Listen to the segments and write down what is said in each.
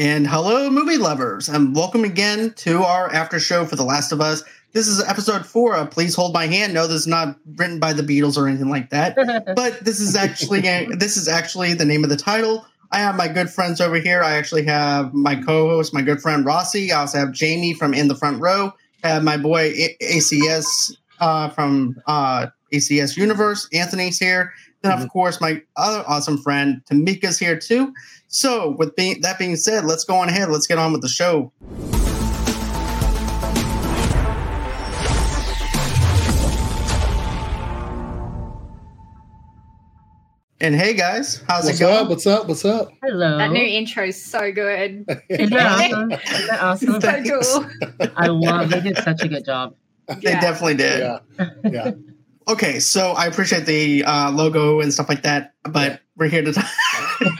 And hello, movie lovers, and welcome again to our after show for The Last of Us. This is episode 4 of Please Hold My Hand. No, this is not written by the Beatles or anything like that, but this is actually the name of the title. I have my good friends over here. I actually have my co-host, my good friend Rossi. I also have Jamie from In the Front Row. I have my boy ACS from ACS Universe. Anthony's here. Then, of course, my other awesome friend Tamika's here too. So, with that being said, let's go on ahead. Let's get on with the show. And hey guys, how's it going? What's up? Hello. That new intro is so good. Isn't that awesome? So cool. I love it. They did such a good job. They definitely did. Yeah. Okay, so I appreciate the logo and stuff like that, but we're here to talk.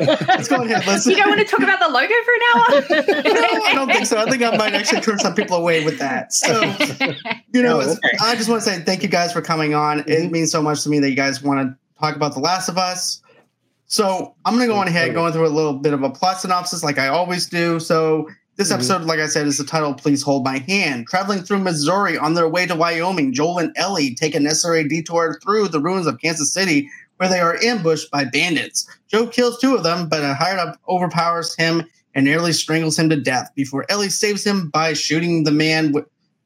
Let's go ahead. You don't want to talk about the logo for an hour? No, I don't think so. I think I might actually turn some people away with that. So, I just want to say thank you guys for coming on. Mm-hmm. It means so much to me that you guys want to talk about The Last of Us. So I'm going to go on ahead going through a little bit of a plot synopsis like I always do. So this episode, like I said, is the title, Please Hold My Hand. Traveling through Missouri on their way to Wyoming, Joel and Ellie take a necessary detour through the ruins of Kansas City, where they are ambushed by bandits. Joel kills 2 of them, but a hired-up overpowers him and nearly strangles him to death before Ellie saves him by shooting the man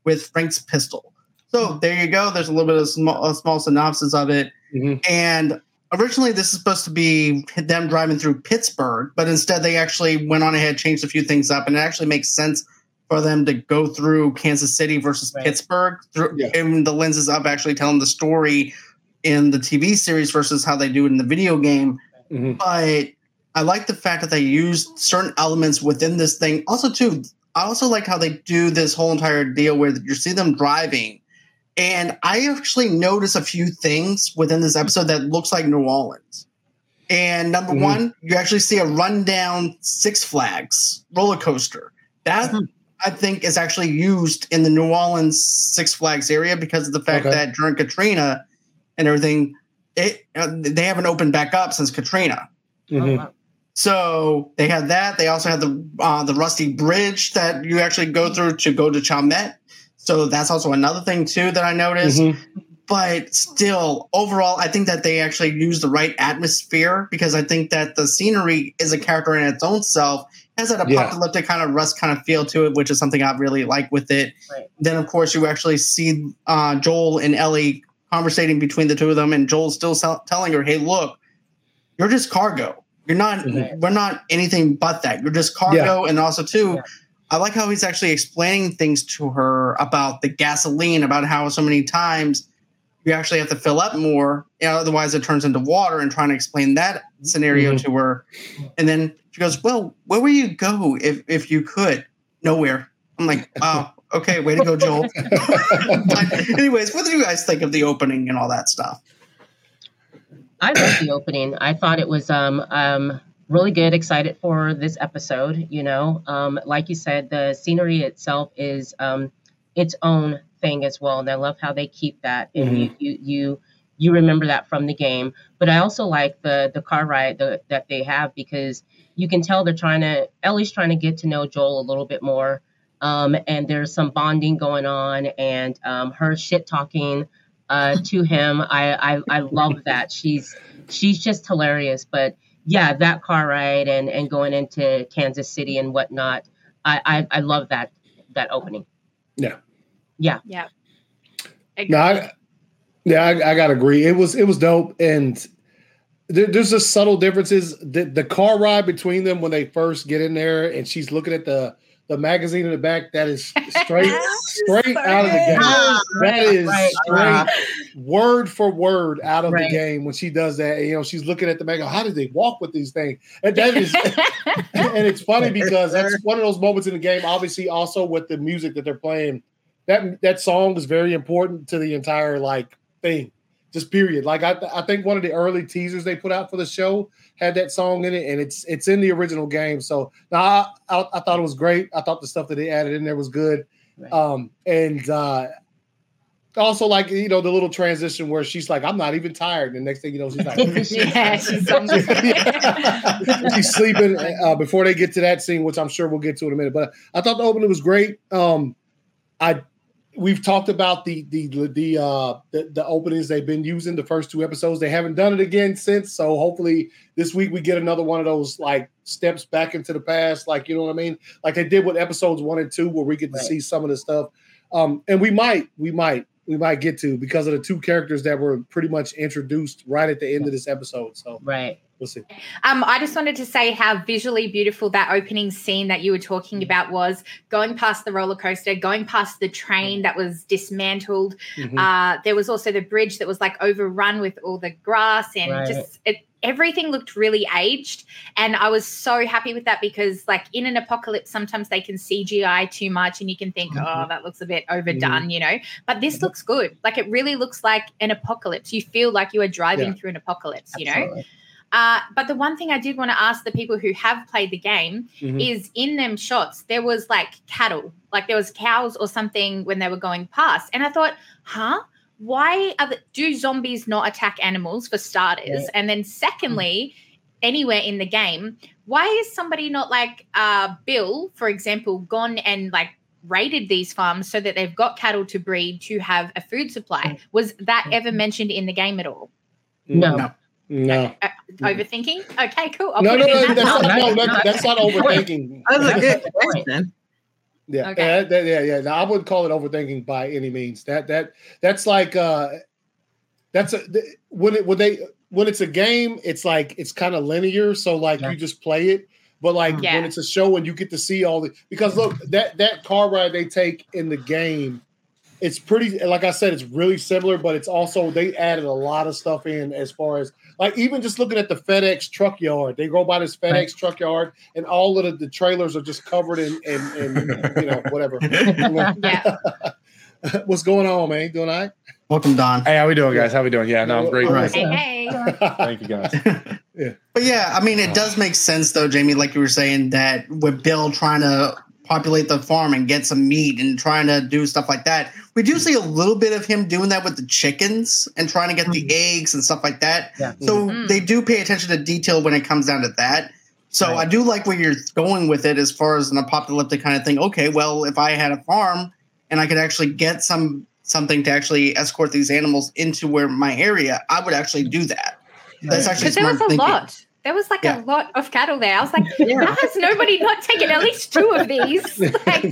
with Frank's pistol. So there you go. There's a little bit of a small synopsis of it. Mm-hmm. And originally, this is supposed to be them driving through Pittsburgh, but instead they actually went on ahead, changed a few things up, and it actually makes sense for them to go through Kansas City versus Pittsburgh in the lenses of actually telling the story in the TV series versus how they do it in the video game. Mm-hmm. But I like the fact that they used certain elements within this thing. Also, too, I also like how they do this whole entire deal where you see them driving. And I actually noticed a few things within this episode that looks like New Orleans. And number one, you actually see a rundown Six Flags roller coaster. That, I think, is actually used in the New Orleans Six Flags area because of the fact that during Katrina and everything, they haven't opened back up since Katrina. Mm-hmm. So they had that. They also had the rusty bridge that you actually go through to go to Chalmette. So that's also another thing, too, that I noticed. Mm-hmm. But still, overall, I think that they actually use the right atmosphere because I think that the scenery is a character in its own self. It has that apocalyptic kind of rust kind of feel to it, which is something I really like with it. Right. Then, of course, you actually see Joel and Ellie conversating between the two of them, and Joel's still telling her, hey, look, you're just cargo. You're not. Mm-hmm. We're not anything but that. You're just cargo. Yeah. And also, too, I like how he's actually explaining things to her about the gasoline, about how so many times you actually have to fill up more. Otherwise, it turns into water, and trying to explain that scenario to her. And then she goes, well, where would you go if you could? Nowhere. I'm like, wow, okay, way to go, Joel. But anyways, what do you guys think of the opening and all that stuff? I loved the opening. I thought it was really good, excited for this episode. Like you said, the scenery itself is its own thing as well, and I love how they keep that. And you remember that from the game. But I also like the car ride that they have, because you can tell they're Ellie's trying to get to know Joel a little bit more, and there's some bonding going on, and her shit talking to him. I love that. She's just hilarious, but. Yeah, that car ride and going into Kansas City and whatnot. I love that opening. Yeah. I gotta agree. It was dope, and there's just subtle differences. The car ride between them when they first get in there, and she's looking at the magazine in the back. That is straight out of the game. That is straight. Word for word out of the game when she does that. And, she's looking at the mega. How did they walk with these things? And that is, and it's funny because that's one of those moments in the game. Obviously, also with the music that they're playing, that song is very important to the entire thing. Just period. I think one of the early teasers they put out for the show had that song in it, and it's in the original game. So I thought it was great. I thought the stuff that they added in there was good, and Also, like, you know, the little transition where she's like, I'm not even tired. The next thing you know, she's like, yeah, she's sleeping before they get to that scene, which I'm sure we'll get to in a minute. But I thought the opening was great. We've talked about the openings they've been using the first two episodes. They haven't done it again since. So hopefully this week we get another one of those like steps back into the past. Like, you know what I mean? Like they did with episodes 1 and 2 where we get to see some of the stuff. And we might get to because of the two characters that were pretty much introduced right at the end of this episode. So right. We'll see. I just wanted to say how visually beautiful that opening scene that you were talking about was, going past the roller coaster, going past the train that was dismantled. Mm-hmm. There was also the bridge that was like overrun with all the grass and everything looked really aged. And I was so happy with that because like in an apocalypse, sometimes they can CGI too much and you can think, oh, that looks a bit overdone, you know, but this looks good. Like it really looks like an apocalypse. You feel like you are driving through an apocalypse, you know? But the one thing I did want to ask the people who have played the game is in them shots, there was like cattle, like there was cows or something when they were going past. And I thought, why do zombies not attack animals for starters? Yeah. And then secondly, anywhere in the game, why is somebody not like Bill, for example, gone and like raided these farms so that they've got cattle to breed to have a food supply? Was that ever mentioned in the game at all? No. Overthinking? Okay, cool. That's not overthinking. That was a good question. Yeah, okay. No, I wouldn't call it overthinking by any means. That's like when it's a game, it's like it's kind of linear. So like you just play it. But like when it's a show and you get to see all the because look that car ride they take in the game. It's pretty, like I said, it's really similar, but it's also, they added a lot of stuff in as far as, like, even just looking at the FedEx truck yard. They go by this FedEx truck yard, and all of the trailers are just covered in you know, whatever. What's going on, man? Doing all right? Welcome, Don. Hey, how we doing, guys? How we doing? Yeah, no, I'm great. Right. Hey. Thank you, guys. But yeah, I mean, it does make sense, though, Jamie, like you were saying, that with Bill trying to populate the farm and get some meat and trying to do stuff like that. We do see a little bit of him doing that with the chickens and trying to get the eggs and stuff like that. Yeah. So they do pay attention to detail when it comes down to that. So I do like where you're going with it as far as an apocalyptic kind of thing. Okay, well, if I had a farm and I could actually get something to actually escort these animals into where my area, I would actually do that. That's actually smart thinking. There was like a lot of cattle there. I was like, how has nobody not taken at least 2 of these? Like,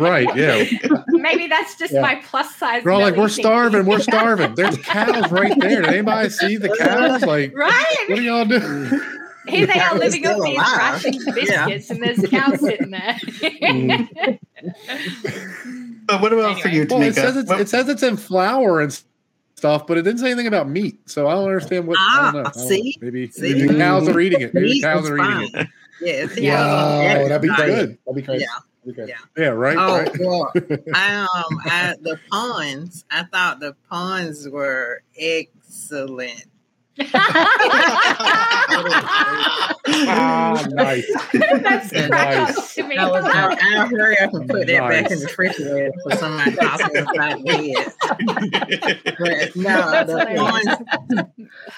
right, maybe that's just my plus size. We're all like, we're starving. There's cows right there. Did anybody see the cows? Like, what are y'all doing? Here they are living off these rations biscuits and there's cows sitting there. But what about for you, Tamika? Well, it says it's in flour and stuff, but it didn't say anything about meat, so I don't understand what. I don't know. Maybe cows are eating it. Maybe cows are eating it. That'd be good. That'd be crazy. Well, the puns. I thought the puns were excellent. Nice. That's nice. To me. I'll hurry up and put that back in the refrigerator for somebody else's ideas. But no,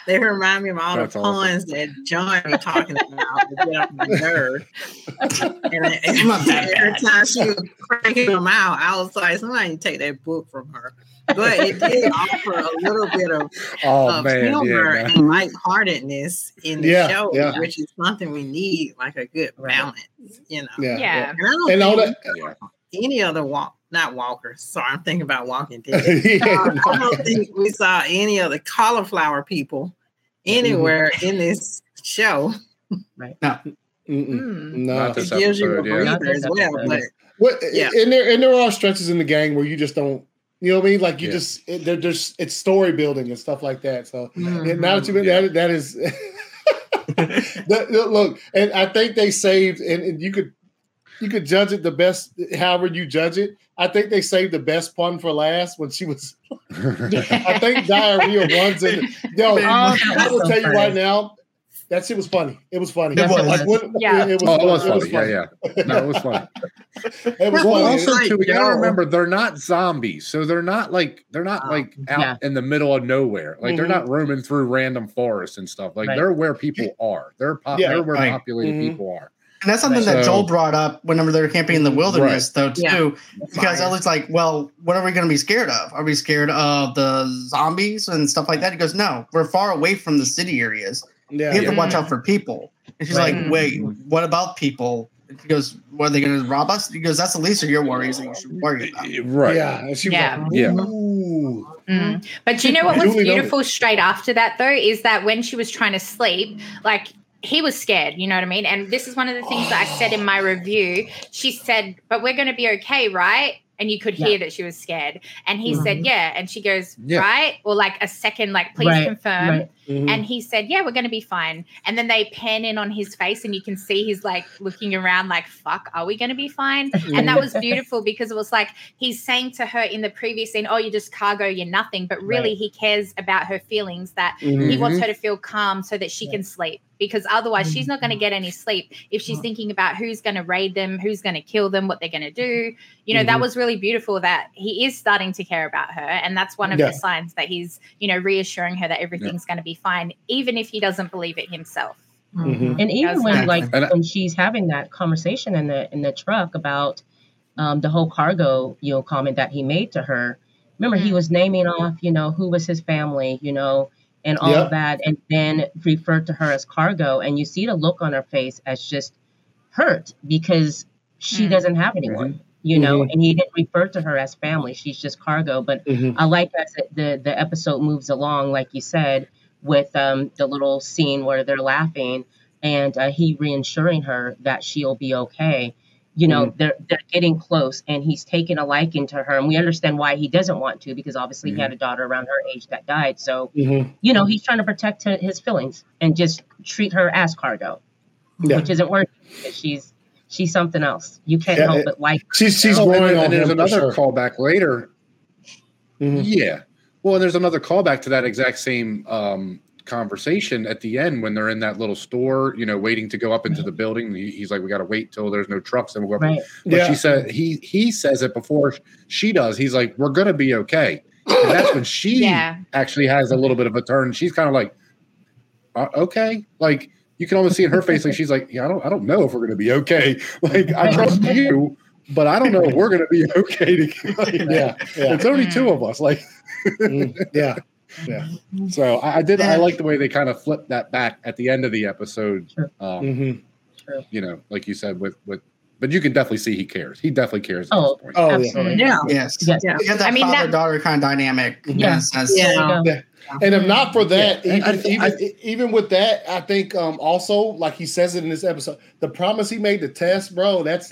they remind me of all the puns that John was talking about to get off my nerve. And every time she was cranking them out, I was like, somebody take that book from her. But it did offer a little bit of humor and lightheartedness in the show, which is something we need, like a good balance, you know. And I don't any other walkers. Sorry, I'm thinking about Walking Dead. I don't think we saw any other cauliflower people anywhere in this show. Right. No. No. It gives you a breather as well. But, and there are stretches in the gang where you just don't. You know what I mean? Like it's story building and stuff like that. So now that you've been that is look, and I think they saved, and you could judge it the best, however you judge it. I think they saved the best pun for last when she was. I think diarrhea runs in. Yo, I will tell you right now. That shit was funny. It was funny. It was. Like, it was funny. Yeah, yeah. No, it was funny. It was funny. Also, too, we gotta remember they're not zombies, so they're not like out in the middle of nowhere. Like they're not roaming through random forests and stuff. Like they're where people are. They're where populated people are. And that's something that Joel brought up whenever they were camping in the wilderness, though, too. Yeah. Because Ellie's like, well, what are we going to be scared of? Are we scared of the zombies and stuff like that? He goes, no, we're far away from the city areas. Yeah. We have to watch out for people. And she's like, wait, what about people? And she goes, what, are they going to rob us? He goes, that's the least of your worries that you should worry about. Right. Yeah. But you know what was beautiful straight after that, though, is that when she was trying to sleep, like, he was scared, you know what I mean? And this is one of the things that I said in my review. She said, but we're going to be okay, right? And you could hear that she was scared. And he said, yeah. And she goes, right? Or like a second, like, please confirm. Right. Mm-hmm. And he said, yeah, we're going to be fine. And then they pan in on his face and you can see he's like looking around like, fuck, are we going to be fine? And that was beautiful because it was like he's saying to her in the previous scene, oh, you're just cargo, you're nothing. But really he cares about her feelings, that he wants her to feel calm so that she can sleep. Because otherwise she's not going to get any sleep if she's thinking about who's going to raid them, who's going to kill them, what they're going to do. You know, that was really beautiful that he is starting to care about her. And that's one of the signs that he's, you know, reassuring her that everything's going to be fine, even if he doesn't believe it himself. And even when when she's having that conversation in the truck about the whole cargo, you know, comment that he made to her, remember he was naming off, you know, who was his family, you know, and all of that, and then referred to her as cargo, and you see the look on her face as just hurt because she doesn't have anyone. You know, and he didn't refer to her as family. She's just cargo. But I like as the episode moves along, like you said, with the little scene where they're laughing and he reassuring her that she'll be okay. You know, they're getting close and he's taking a liking to her. And we understand why he doesn't want to, because obviously he had a daughter around her age that died. So, you know, he's trying to protect his feelings and just treat her as cargo, which isn't working because she's something else. You can't help but like she's growing on. There's another callback later. Yeah. Well, and there's another callback to that exact same conversation at the end when they're in that little store, you know, waiting to go up into the building. He's like, we got to wait till there's no trucks and we'll go up. But she said, he says it before she does. He's like, we're going to be okay. And that's when she actually has a little bit of a turn. She's kind of like, okay. Like, you can almost see in her face, like she's like, yeah, I don't know if we're going to be okay. Like, I trust you, but I don't know if we're going to be okay. It's only two of us. Like, So I like the way they kind of flipped that back at the end of the episode. You know, like you said, but you can definitely see he cares. He definitely cares. At this point. Absolutely. Yeah. That father-daughter kind of dynamic. Yeah. And if not for that, even with that, I think also, like he says it in this episode, the promise he made to Tess, bro, that's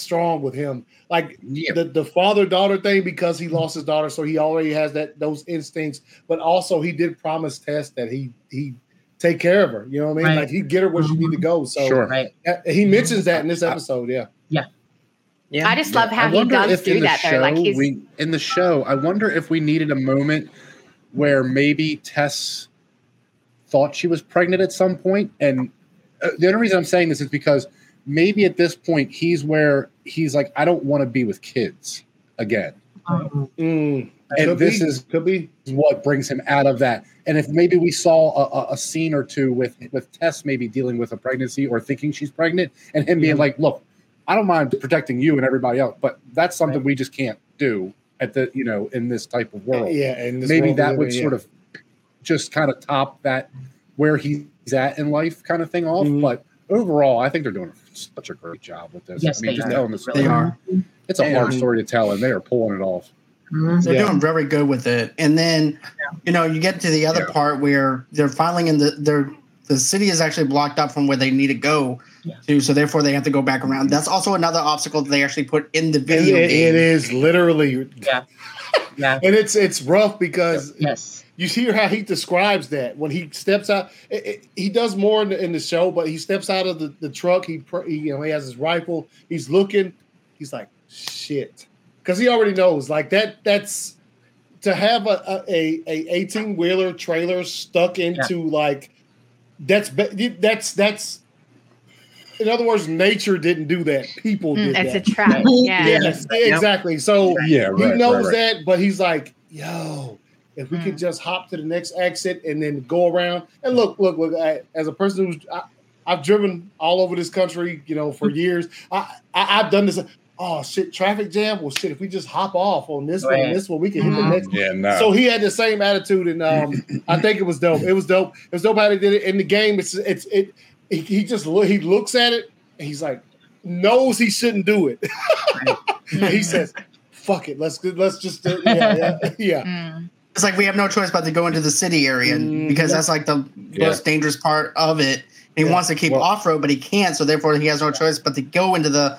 strong with him. Like the father-daughter thing, because he lost his daughter, so he already has those instincts. But also, he did promise Tess that he take care of her. You know what I mean? Right. Like he'd get her where she need to go. So he mentions that in this episode. Yeah. I just love how he does do that. Show, though, like in the show, I wonder if we needed a moment where maybe Tess thought she was pregnant at some point. And the only reason I'm saying this is because maybe at this point he's like, I don't want to be with kids again. And this could be what brings him out of that. And if maybe we saw a scene or two with Tess maybe dealing with a pregnancy or thinking she's pregnant and him being like, look, I don't mind protecting you and everybody else, but that's something we just can't do. In this type of world, sort of just kind of top that where he's at in life kind of thing off. But overall, I think they're doing such a great job with this. Yes, telling the story, it's a hard story to tell, and they are pulling it off. They're doing very good with it. And then you know, you get to the other part where they're filing in the city is actually blocked up from where they need to go to, so therefore they have to go back around. That's also another obstacle that they actually put in the video game. It is literally. And it's rough because you hear how he describes that. When he steps out, he does more in the show, but he steps out of the truck. He has his rifle. He's looking. He's like, shit. Because he already knows. Like, that's to have a 18-wheeler trailer stuck into, like, That's in other words, nature didn't do that. People did that. That's a trap. Yeah. Yes, exactly. So he knows that, but he's like, yo, if we could just hop to the next exit and then go around. And look, as a person who's I've driven all over this country, you know, for years. I've done this. Oh, shit, traffic jam? Well, shit, if we just hop off on this one and this one, we can hit the next one. Yeah, nah. So he had the same attitude, and I think it was dope. It was dope. It was dope how they did it in the game. He looks at it, and he's like, knows he shouldn't do it. And he says, fuck it, let's just do it. Yeah. Mm. It's like we have no choice but to go into the city area because that's like the most dangerous part of it. He wants to keep off-road, but he can't, so therefore he has no choice but to go into the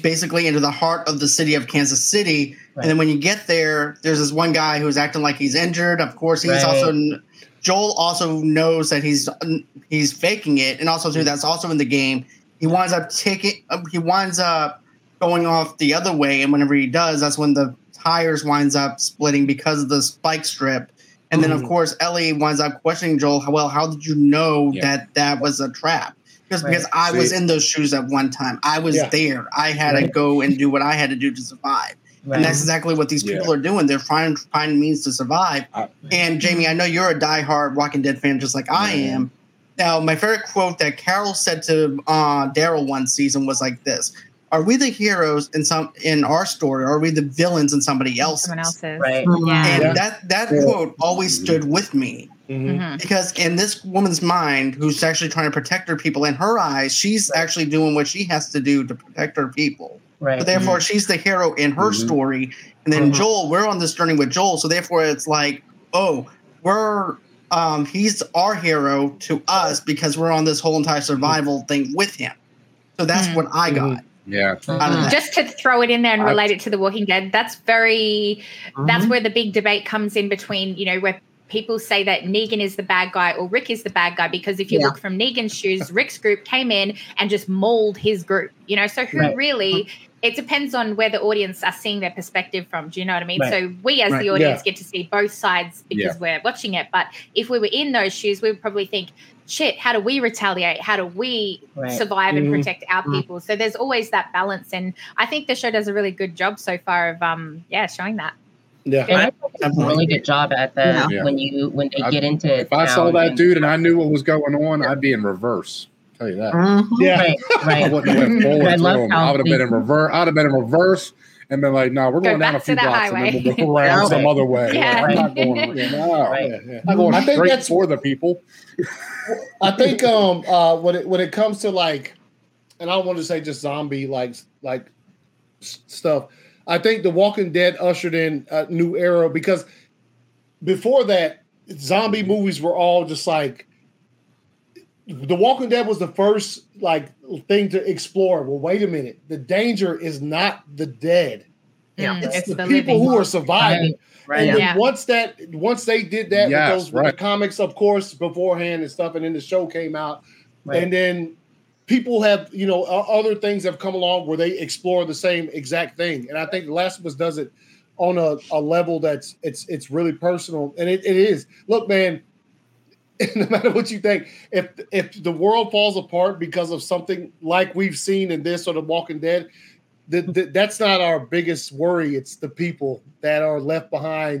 basically into the heart of the city of Kansas City. Right. And then when you get there, there's this one guy who's acting like he's injured. Of course, he's also – Joel also knows that he's faking it, and also, too, that's also in the game. He winds up going off the other way, and whenever he does, that's when the tires winds up splitting because of the spike strip. And then, of course, Ellie winds up questioning Joel. Well, how did you know that was a trap? Because I was in those shoes at one time. I was there. I had to go and do what I had to do to survive. Right. And that's exactly what these people are doing. They're trying to find means to survive. And, Jamie, I know you're a diehard Walking Dead fan just like I am. Now, my favorite quote that Carol said to Daryl one season was like this. Are we the heroes in our story? Or are we the villains in somebody else's? Someone else's. Right. Yeah. And that quote always stood with me because in this woman's mind, who's actually trying to protect her people, in her eyes, she's actually doing what she has to do to protect her people. Right. But therefore, she's the hero in her story. And then Joel, we're on this journey with Joel. So therefore, it's like, oh, he's our hero to us because we're on this whole entire survival thing with him. So that's what I got. Yeah. Just to throw it in there and relate it to The Walking Dead, that's where the big debate comes in between, you know, where people say that Negan is the bad guy or Rick is the bad guy, because if you look from Negan's shoes, Rick's group came in and just mauled his group, you know, so who really, it depends on where the audience are seeing their perspective from. Do you know what I mean? Right. So we as the audience get to see both sides because we're watching it. But if we were in those shoes, we would probably think, shit, how do we retaliate? How do we survive and protect our people? So there's always that balance. And I think the show does a really good job so far of, showing that. Yeah, I did a really good job at that when they get into it. If I saw that dude and I knew what was going on, I'd be in reverse. I'll tell you that. Yeah, right. I wouldn't have went forward. I would have been in reverse. I'd have been in reverse and been like, "No, we're going down a few blocks and then we'll go around some other way." Yeah. Like, I'm not going. I'm going straight that's for the people. I think when it comes to like, and I don't want to say just zombie like stuff. I think The Walking Dead ushered in a new era, because before that, zombie movies were all just like, The Walking Dead was the first like thing to explore. Well, wait a minute. The danger is not the dead. Yeah. It's the people who are surviving. Right. And once they did that with those comics, of course, beforehand and stuff, and then the show came out. Right. And then people have, you know, other things have come along where they explore the same exact thing. And I think The Last of Us does it on a level that's it's really personal. And it is. Look, man, no matter what you think, if the world falls apart because of something like we've seen in this or The Walking Dead, that's not our biggest worry. It's the people that are left behind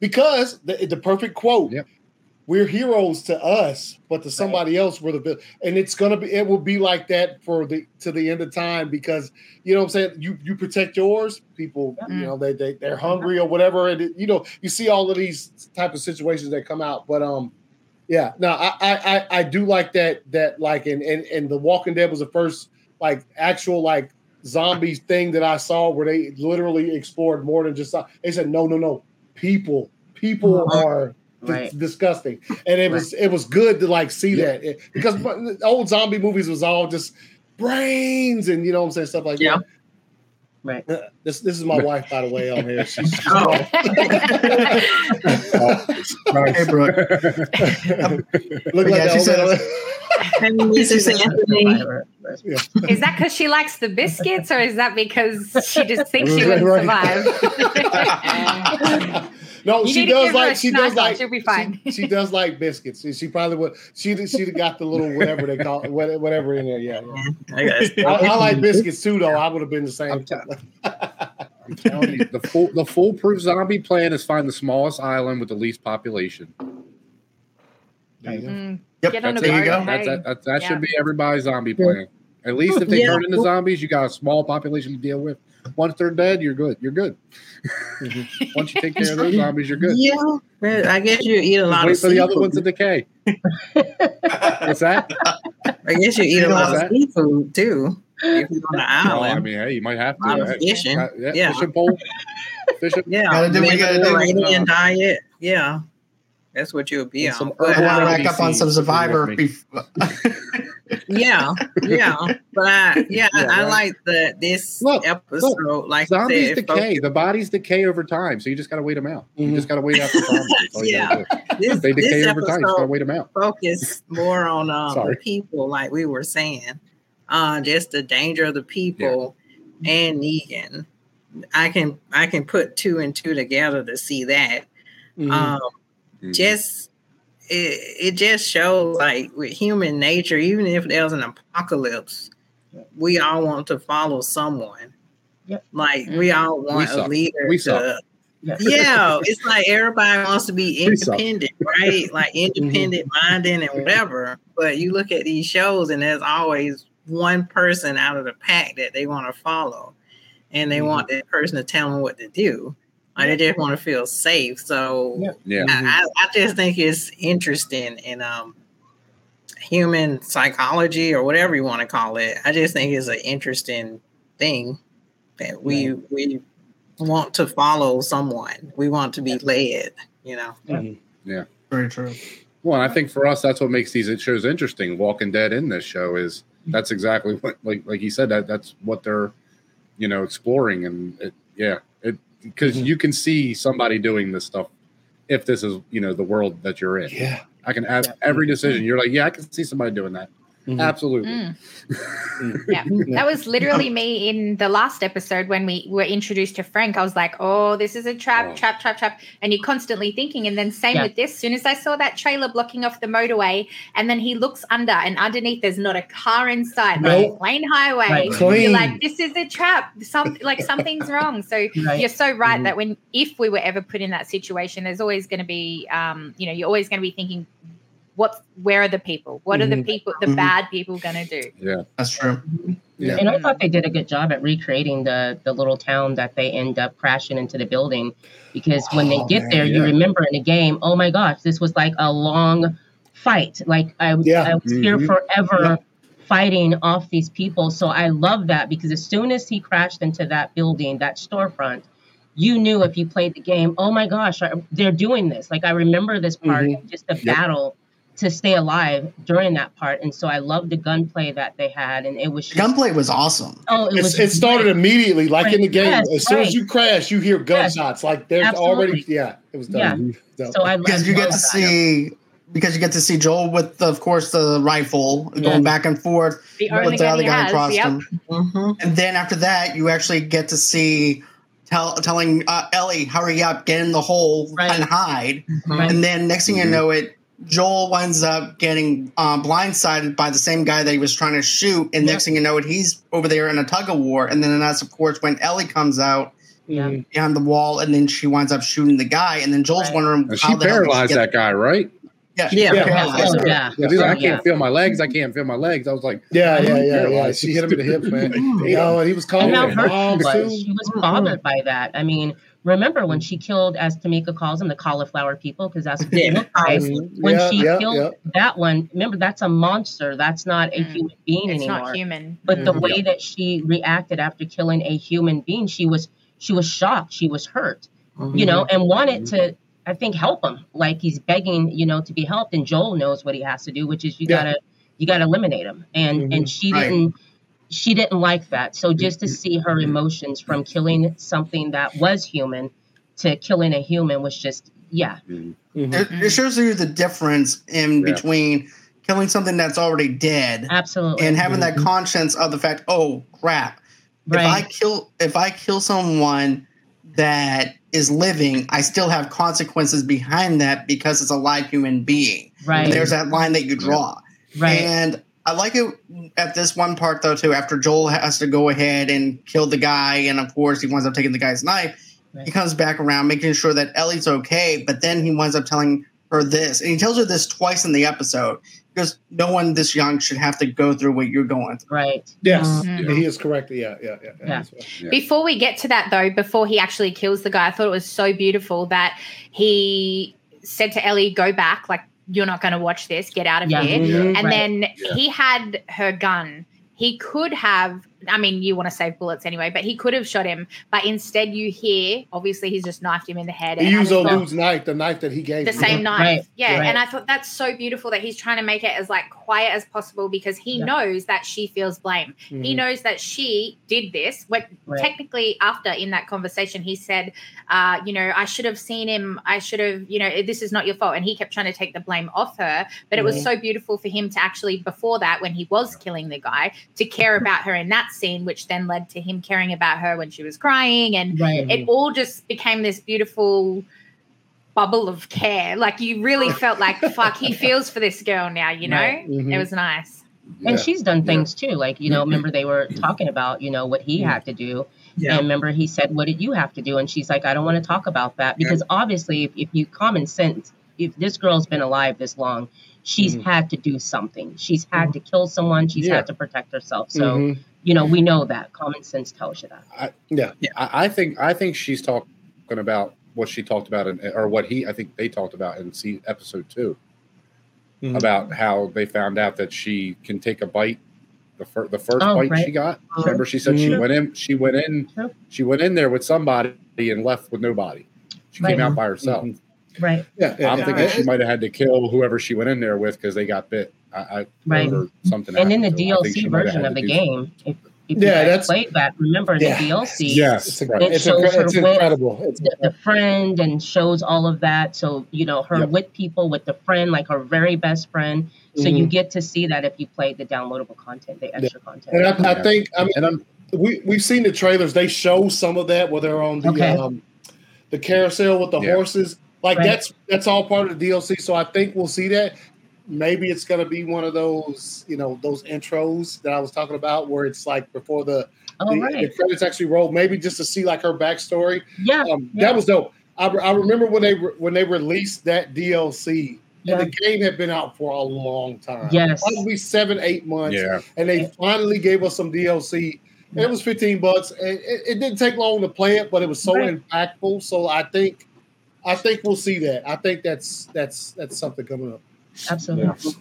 because the perfect quote, we're heroes to us, but to somebody else we're the, and it will be like that to the end of time, because you know what I'm saying, you protect yours, people you know they're hungry or whatever, and you know you see all of these type of situations that come out, but yeah, no, I do like that like and The Walking Dead was the first like actual like zombie thing that I saw where they literally explored more than just they said no people are. Disgusting, and it was good to like see that because old zombie movies was all just brains and you know what I'm saying, stuff like that. Right. This is my wife, by the way, on here. She's Hey, Brooke. Look like she said. Is that because she likes the biscuits, or is that because she just thinks she would survive? No, she does like she'll be fine. She does like biscuits. She probably would. She got the little whatever they call it, whatever in there. Yeah. I like biscuits too, though. I would have been the same. I'm telling you, the foolproof zombie plan is find the smallest island with the least population. There you go. Yep, there you go. That should be everybody's zombie plan. At least if they turn into zombies, you got a small population to deal with. Once they're dead, you're good. You're good. Once you take care of those zombies, you're good. Yeah, I guess you eat a lot of seafood. Wait for the other ones to decay. What's that? I guess you eat a lot of seafood too. If you're on an island, I mean, hey, you might have to. Fishing. Yeah. Fishing pole. Fishing. Yeah. Mediterranean diet. Yeah. That's what you'll be on. Back up on some Survivor. Yeah. But I like this episode. Look, like zombies decay. The bodies decay over time, so you just got to wait them out. You just got to wait out the zombies. They decay over time. You got to wait them out. Focus more on the people, like we were saying, just the danger of the people and Negan. I can put two and two together to see that. Just it just shows, like, with human nature, even if there's an apocalypse, we all want to follow someone. Yep. Like we all want a leader. It's like everybody wants to be independent, right? Like independent minded and whatever. But you look at these shows, and there's always one person out of the pack that they want to follow, and they want that person to tell them what to do. Like they just want to feel safe. So I just think it's interesting in human psychology or whatever you want to call it. I just think it's an interesting thing that we want to follow someone. We want to be led, you know. Yeah. Very true. Well, I think for us, that's what makes these shows interesting. Walking Dead in this show is that's exactly what, like you said, that's what they're, you know, exploring. And because you can see somebody doing this stuff if this is, you know, the world that you're in. Yeah. I can have every decision. You're like, I can see somebody doing that. Absolutely. That was literally me in the last episode when we were introduced to Frank. I was like, oh, this is a trap. And you're constantly thinking. And then same with this. As soon as I saw that trailer blocking off the motorway, and then he looks under, and underneath there's not a car in sight. Nope. Like plain highway. Right. You're like, this is a trap. Something's wrong. So you're so right that if we were ever put in that situation, there's always going to be, you're always going to be thinking, where are the people? What are the people, the bad people going to do? Yeah, that's true. Yeah. And I thought they did a good job at recreating the little town that they end up crashing into the building, because when they get there, you remember in the game, oh my gosh, this was like a long fight. Like I was here forever fighting off these people. So I love that, because as soon as he crashed into that building, that storefront, you knew if you played the game, oh my gosh, they're doing this. Like I remember this part, just the battle to stay alive during that part. And so I loved the gunplay that they had. And it was gunplay was awesome. Oh, it started immediately, like in the game. As soon as you crash, you hear gunshots. Like there's already, it was done. Yeah. So I because you get to see Joel with, of course, the rifle going back and forth with the other guy across him. And then after that, you actually get to see telling Ellie, hurry up, get in the hole and hide. And then next thing you know it, Joel winds up getting blindsided by the same guy that he was trying to shoot. And next thing you know, he's over there in a tug of war. And then that's, of course, when Ellie comes out behind the wall, and then she winds up shooting the guy. And then Joel's wondering how she paralyzed that guy, right? Yeah. I can't feel my legs. I was like, she hit him in the hips, man. And he was calling. And how hurtful she was bothered by that. I mean, remember when she killed, as Tamika calls them, the cauliflower people, because that's what they look like. When she killed that one, remember, that's a monster. That's not a human being anymore. It's not human. But the way that she reacted after killing a human being, she was shocked. She was hurt, you know, and wanted to, I think, help him. Like he's begging, you know, to be helped. And Joel knows what he has to do, which is you gotta eliminate him. And she didn't. She didn't like that. So just to see her emotions from killing something that was human to killing a human was just, It shows you the difference in between killing something that's already dead. Absolutely. And having that conscience of the fact, oh, crap. If I kill someone that is living, I still have consequences behind that because it's a live human being. Right. And there's that line that you draw. Right. And I like it at this one part, though, too, after Joel has to go ahead and kill the guy. And of course, he winds up taking the guy's knife. Right. He comes back around, making sure that Ellie's okay. But then he winds up telling her this. And he tells her this twice in the episode. Because no one this young should have to go through what you're going through. Right. Yes, he is correct. Yeah. Before we get to that, though, before he actually kills the guy, I thought it was so beautiful that he said to Ellie, go back, like, you're not going to watch this, get out of here. Mm-hmm. And then he had her gun. He could have, I mean, you want to save bullets anyway, but he could have shot him. But instead you hear, obviously he's just knifed him in the head. He used old dude's knife, the knife that he gave. The same knife. Right. Yeah, right. And I thought that's so beautiful that he's trying to make it as like quiet as possible because he knows that she feels blame. Mm-hmm. He knows that she did this. Technically after in that conversation, he said, I should have seen him. I should have, this is not your fault. And he kept trying to take the blame off her. But it was so beautiful for him to actually, before that, when he was killing the guy, to care about her in that scene, which then led to him caring about her when she was crying. And it all just became this beautiful bubble of care. Like you really felt like, fuck, he feels for this girl now, Right. Mm-hmm. It was nice. Yeah. And she's done things too. Like, remember they were talking about, what he had to do. Yeah. And remember he said, what did you have to do? And she's like, I don't want to talk about that. Because obviously if you common sense, if this girl's been alive this long, she's had to do something. She's had to kill someone. She's had to protect herself. So, we know that. Common sense tells you that. I think she's talking about what she talked about I think they talked about in episode 2 about how they found out that she can take a bite. The first bite she got. Remember, she said she went in there with somebody and left with nobody. She came out by herself. Mm-hmm. Right. Yeah, I'm thinking she might have had to kill whoever she went in there with because they got bit. I remember something. And in the DLC version of the game, if you guys played that, remember the DLC? Yes, it shows her with the friend and shows all of that. So her with people, with the friend, like her very best friend. So you get to see that if you played the downloadable content, the extra content. And I think we've seen the trailers. They show some of that where they're on the carousel with the horses. Like that's all part of the DLC, so I think we'll see that. Maybe it's going to be one of those, those intros that I was talking about, where it's like before the credits actually roll. Maybe just to see like her backstory. Yeah, that was dope. I remember when they released that DLC, and the game had been out for a long time. Yes, probably 7-8 months. Yeah. And they finally gave us some DLC. Yeah. It was $15. It didn't take long to play it, but it was so impactful. So I think we'll see that. I think that's something coming up. Absolutely.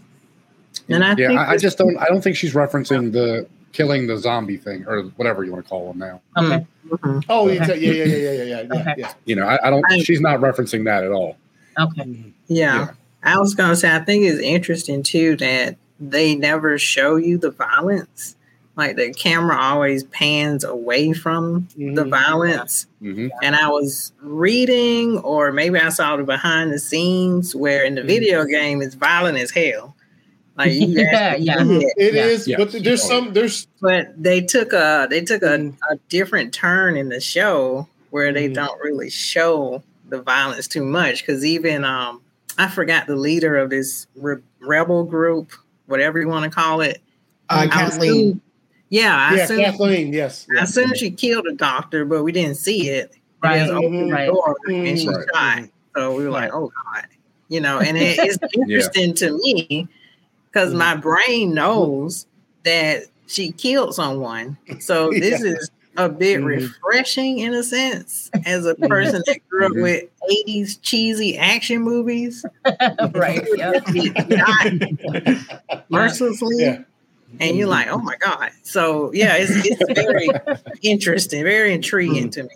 Yeah. And I don't think she's referencing the killing the zombie thing or whatever you want to call them now. Okay. Mm-hmm. Oh, yeah. Okay. Yeah. She's not referencing that at all. Okay. Yeah. I was going to say, I think it's interesting too that they never show you the violence. Like the camera always pans away from the violence. Mm-hmm. And I was reading, or maybe I saw the behind the scenes where in the video game it's violent as hell. Like it is. Yeah. But but they took a different turn in the show where they don't really show the violence too much. Because even I forgot the leader of this rebel group, whatever you want to call it, Kathleen. Kathleen, yes. I assume she killed a doctor, but we didn't see it. Right. It opened the door and she died. So we were like, oh, God. And it's interesting to me because my brain knows that she killed someone. So this is a bit refreshing in a sense as a person that grew up with 80s cheesy action movies. Right. Mercilessly. Yeah. And you're like, oh my God. So, it's very interesting, very intriguing to me.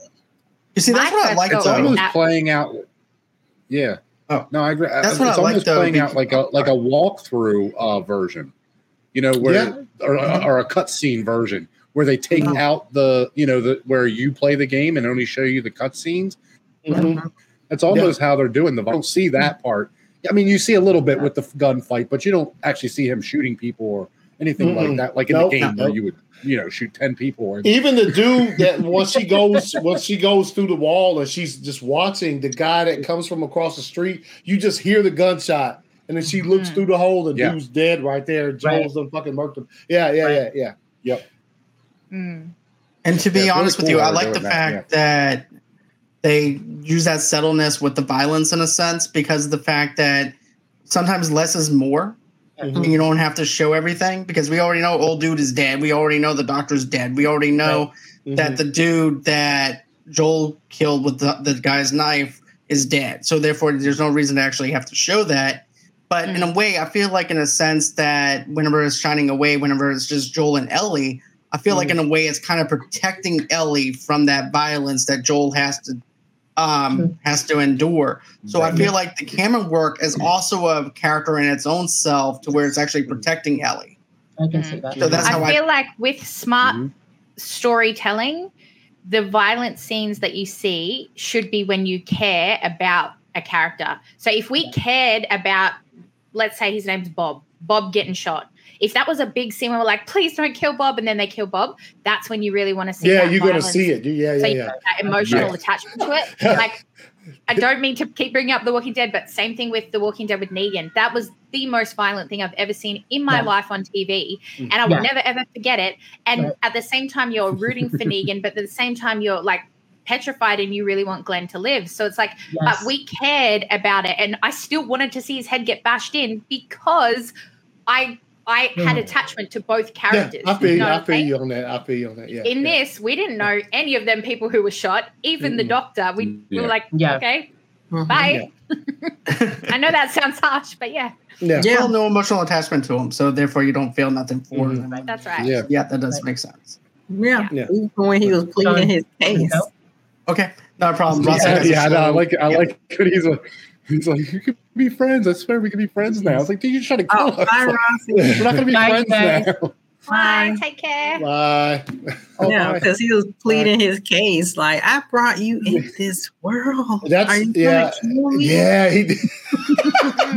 You see, that's what I like. It's almost playing out. Yeah. Oh, no, I agree. That's what I like. It's almost playing out like a walkthrough version, where or a cutscene version where they take out the, where you play the game and only show you the cutscenes. Mm-hmm. That's almost how they're doing the. I don't see that part. I mean, you see a little bit with the gunfight, but you don't actually see him shooting people or anything like that, like in the game where you would you know, shoot 10 people. Even the dude that once she goes through the wall and she's just watching the guy that comes from across the street, you just hear the gunshot. And then she looks through the hole and dude's dead right there. Joel's done fucking murked him. Yeah. Yep. Mm. And to be honest with you, I like the fact that they use that subtleness with the violence in a sense, because of the fact that sometimes less is more. Mm-hmm. You don't have to show everything, because we already know old dude is dead. We already know the doctor's dead. We already know that the dude that Joel killed with the guy's knife is dead. So therefore, there's no reason to actually have to show that. But in a way, I feel like in a sense that whenever it's shining away, whenever it's just Joel and Ellie, I feel like in a way it's kind of protecting Ellie from that violence that Joel has to endure. So I feel like the camera work is also a character in its own self, to where it's actually protecting Ellie. I can see that. So that's how I feel like with smart storytelling, the violent scenes that you see should be when you care about a character. So if we cared about, let's say his name's Bob getting shot. If that was a big scene where we're like, please don't kill Bob, and then they kill Bob, that's when you really want to see that you're going to see it. So you have that emotional attachment to it. Like, I don't mean to keep bringing up The Walking Dead, but same thing with The Walking Dead with Negan. That was the most violent thing I've ever seen in my life on TV, and I will never, ever forget it. And at the same time, you're rooting for Negan, but at the same time, you're, like, petrified and you really want Glenn to live. So it's like, but we cared about it, and I still wanted to see his head get bashed in because I had attachment to both characters. Yeah, I feel you on that. Yeah. In this, we didn't know any of them people who were shot, even the doctor. We were like, okay, bye. Yeah. I know that sounds harsh, but you feel no emotional attachment to them, so therefore you don't feel nothing for them. That's right. Yeah, that does make sense. Yeah. Even when he was pleading his case. Okay, not a problem. I like what he's like, you could be friends. I swear we could be friends now. I was like, dude, you're trying to kill us. Bye, Rossi. We're not going to be friends now. Bye. Take care. Bye. Because he was pleading his case. Like, I brought you in this world. Are you going to kill me? He did.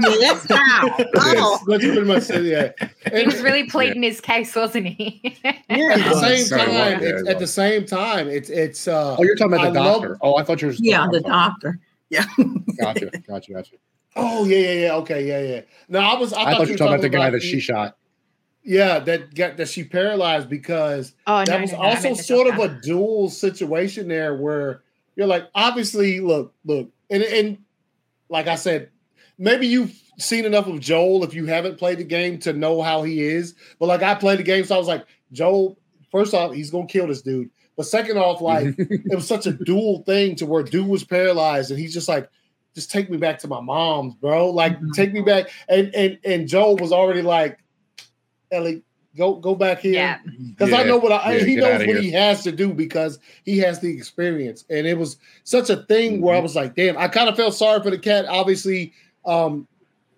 That's how. That's pretty much it, He was really pleading his case, wasn't he? At the same time, it's. Oh, you're talking about the doctor. I thought you were. Yeah, the doctor. Yeah. Gotcha. Oh, yeah. Okay, yeah. No, I thought you were talking about the guy that she shot. Yeah, that she paralyzed because that was also sort of a dual situation there, where you're like, obviously, look. And like I said, maybe you've seen enough of Joel if you haven't played the game to know how he is. But like, I played the game, so I was like, Joel, first off, he's going to kill this dude. But second off, like, it was such a dual thing to where dude was paralyzed and he's just like, just take me back to my mom's, bro. Like, take me back. And Joel was already like, Ellie, go back here. Because I know what he knows what he has to do, because he has the experience. And it was such a thing where I was like, damn, I kind of felt sorry for the cat. Obviously, the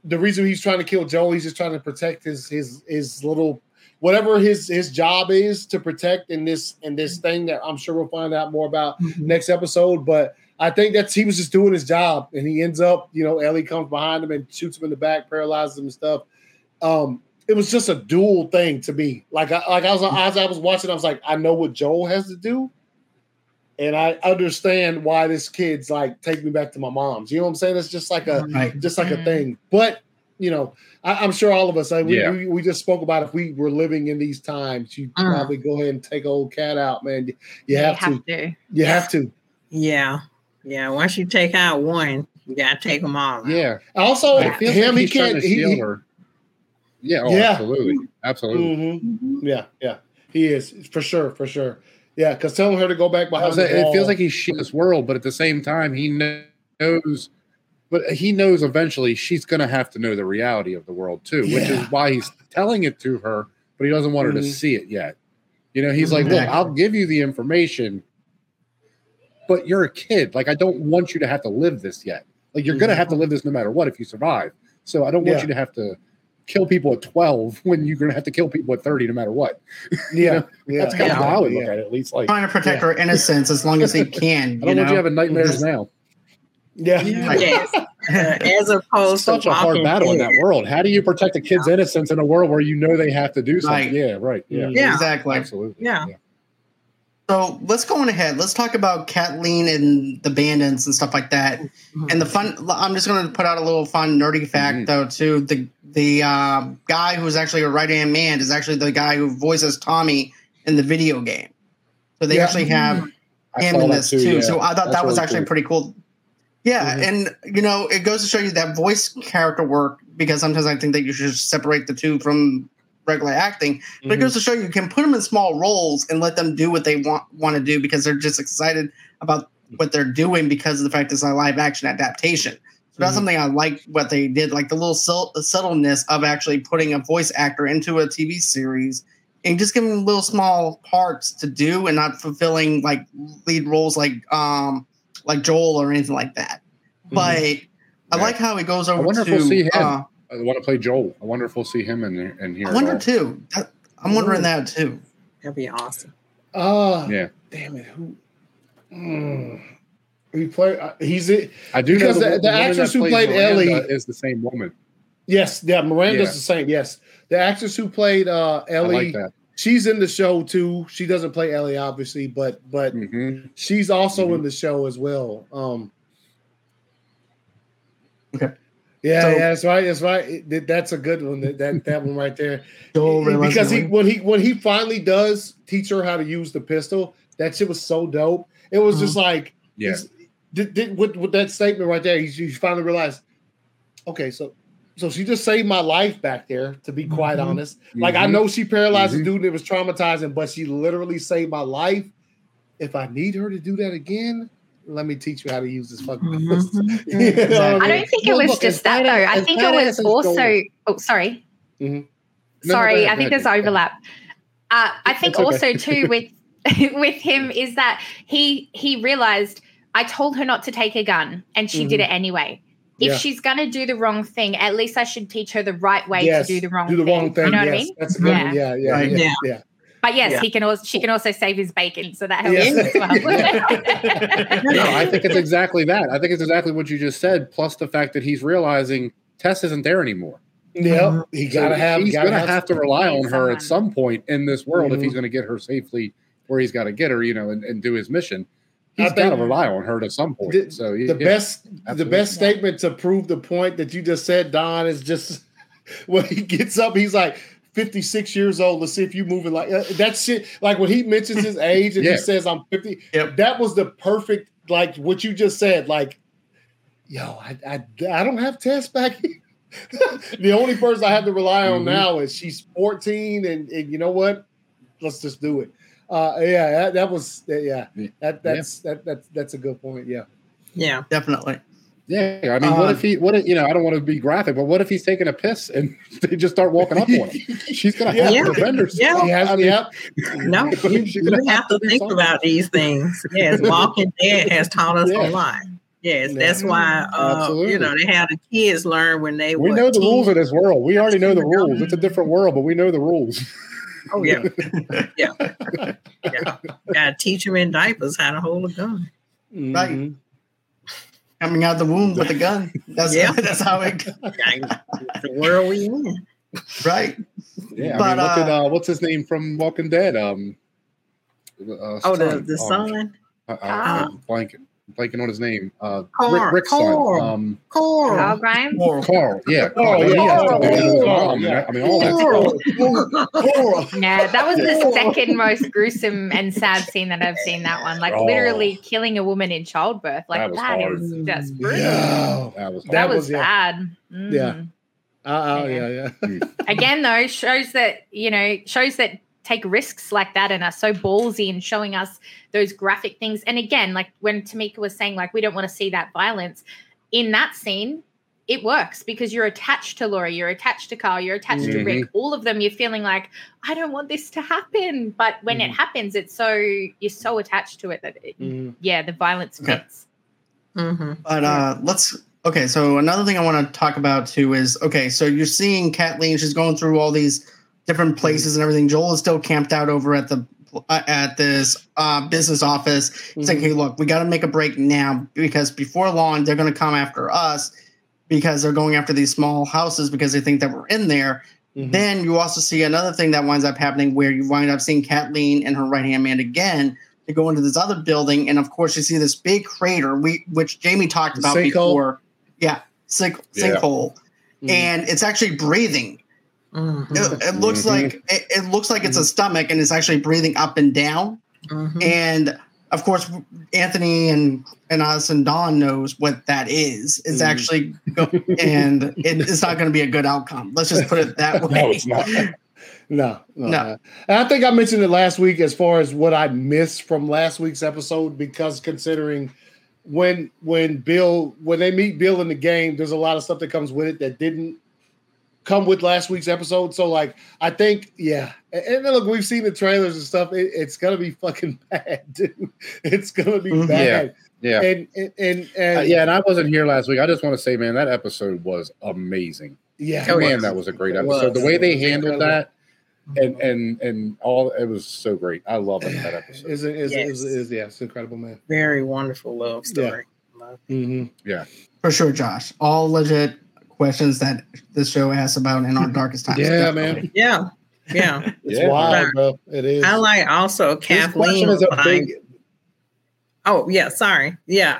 reason he's trying to kill Joel, he's just trying to protect his little, whatever his job is to protect in this thing that I'm sure we'll find out more about next episode. But I think he was just doing his job, and he ends up, you know, Ellie comes behind him and shoots him in the back, paralyzes him and stuff. It was just a dual thing to me. As I was watching, I was like, I know what Joel has to do, and I understand why this kid's like, take me back to my mom's. You know what I'm saying? It's just like a thing. But you know, I'm sure all of us, we just spoke about, if we were living in these times, you'd probably go ahead and take old cat out, man. You have to. Yeah. Yeah. Once you take out one, you got to take them all out. Yeah. Also, he can't shield her. Yeah. Oh, yeah. Absolutely. Absolutely. Mm-hmm. Yeah. He is. For sure. Yeah. Because telling her to go back behind it feels like he's shielding this world, but at the same time, he knows eventually she's going to have to know the reality of the world too, which is why he's telling it to her, but he doesn't want her to see it yet. You know, he's like, look, I'll give you the information, but you're a kid. Like, I don't want you to have to live this yet. Like, you're going to have to live this no matter what if you survive. So I don't want you to have to kill people at 12 when you're going to have to kill people at 30 no matter what. That's kind of how I would look at it, at least. Like, trying to protect her innocence as long as he can. I don't want you to have nightmares now. Yeah. Yes. as opposed such to a hard battle in that world. How do you protect a kid's innocence in a world where you know they have to do something? Like, exactly. Absolutely. Yeah. So let's go on ahead. Let's talk about Kathleen and the bandits and stuff like that. Mm-hmm. And the fun, I'm just going to put out a little fun nerdy fact though, too. The guy who's actually a right-hand man is actually the guy who voices Tommy in the video game. So they actually have him in this too. Yeah. So I thought that was really actually pretty cool. Yeah. Mm-hmm. And, you know, it goes to show you that voice character work, because sometimes I think that you should separate the two from regular acting, but it goes to show you can put them in small roles and let them do what they want to do, because they're just excited about what they're doing because of the fact it's a live action adaptation. So that's something I like what they did, like the little subtleness of actually putting a voice actor into a TV series and just giving them little small parts to do and not fulfilling like lead roles like Joel or anything like that. But I like how it goes over to... I want to play Joel. I wonder if we'll see him in here. I wonder too. I'm wondering that too. That'd be awesome. Yeah. Damn it. Who? He play? He's it. I do because know the actress who played Ellie is the same woman. Yes. Yeah. Miranda's the same. Yes. The actress who played Ellie. I like that. She's in the show too. She doesn't play Ellie, obviously, but she's also in the show as well. Okay. Yeah, so, that's right. That's right. That's a good one. That one right there. Because when he finally does teach her how to use the pistol, that shit was so dope. It was just like, with that statement right there, you finally realized, okay, so she just saved my life back there. To be quite honest, like I know she paralyzed a dude and it was traumatizing, but she literally saved my life. If I need her to do that again, let me teach you how to use this fucking pistol. I don't think it was just that, though. I think it was also... Oh, sorry. Sorry, I think there's overlap. I think also, too, with him is that he realised, I told her not to take a gun, and she did it anyway. If she's going to do the wrong thing, at least I should teach her the right way to do the wrong thing. You know what I mean? That's a good one. Yeah. But yes, she can also save his bacon, so that helps as well. No, I think it's exactly that. I think it's exactly what you just said, plus the fact that he's realizing Tess isn't there anymore. Yeah, he's gonna have to rely on her at some point in this world if he's gonna get her safely where he's got to get her, you know, and do his mission. He's got to rely on her at some point. The best statement to prove the point that you just said, Don, is just when he gets up, he's like, 56 years old. Let's see if you moving like that shit. Like when he mentions his age and he says, I'm 50, that was the perfect, like what you just said. Like, yo, I don't have Tess back here. The only person I have to rely on now is she's 14 and you know what? Let's just do it. That's a good point. Yeah. Yeah, definitely. Yeah, I mean, I don't want to be graphic, but what if he's taking a piss and they just start walking up on him? She's going to have to defend herself. No, you have to think about these things. Yes, Walking Dead has taught us a lot. Yes, that's why, you know, they had the kids learn when they were. We know the rules of this world. We already know the rules. It's a different world, but we know the rules. Oh, yeah. Got to teach them in diapers how to hold a gun. Mm-hmm. Right. Coming out of the womb with a gun. That's how it goes. The world we in. Right. Yeah. But, I mean, what's his name from Walking Dead? The son. I'm blanking on his name. Rick's son. Carl Grimes. Carl. Yeah. Carl. I mean, all that. No, that was the second most gruesome and sad scene that I've seen. That one, like literally killing a woman in childbirth, like that is just brutal. Yeah. That was bad. Mm. Yeah. Again, though, shows that take risks like that and are so ballsy in showing us those graphic things. And again, like when Tamika was saying, like, we don't want to see that violence in that scene, it works because you're attached to Lori, you're attached to Carl, you're attached to Rick, all of them. You're feeling like, I don't want this to happen. But when it happens, you're so attached to it that, the violence fits. Mm-hmm. But so another thing I want to talk about too is, so you're seeing Kathleen, she's going through all these different places and everything. Joel is still camped out over at the at this business office. He's like, hey, look, we got to make a break now because before long they're going to come after us because they're going after these small houses because they think that we're in there. Mm-hmm. Then you also see another thing that winds up happening where you wind up seeing Kathleen and her right-hand man again. They go into this other building, and of course you see this big crater, which Jamie talked about before. Yeah, sinkhole. Mm-hmm. And it's actually breathing. Mm-hmm. It looks like it looks like it's a stomach, and it's actually breathing up and down. Mm-hmm. And of course, Anthony and us and Dawn knows what that is. It's actually, and it's not going to be a good outcome. Let's just put it that way. No, it's not. No. And I think I mentioned it last week as far as what I missed from last week's episode, because considering when they meet Bill in the game, there's a lot of stuff that comes with it that didn't come with last week's episode. So, like, I think, yeah. And look, we've seen the trailers and stuff. It's going to be fucking bad, dude. It's going to be bad. Yeah. And I wasn't here last week. I just want to say, man, that episode was amazing. Yeah. Man, that was a great episode. The way they handled that. And all, it was so great. I love that episode. It's incredible, man. Very wonderful love story. Yeah. Mm-hmm. Yeah, for sure, Josh. All legit questions that this show asks about in our darkest times. Yeah, definitely. Man. Yeah. It's wild, bro. It is. I like also Kathleen. Kathleen. This show was just a big. I'm sorry. Yeah.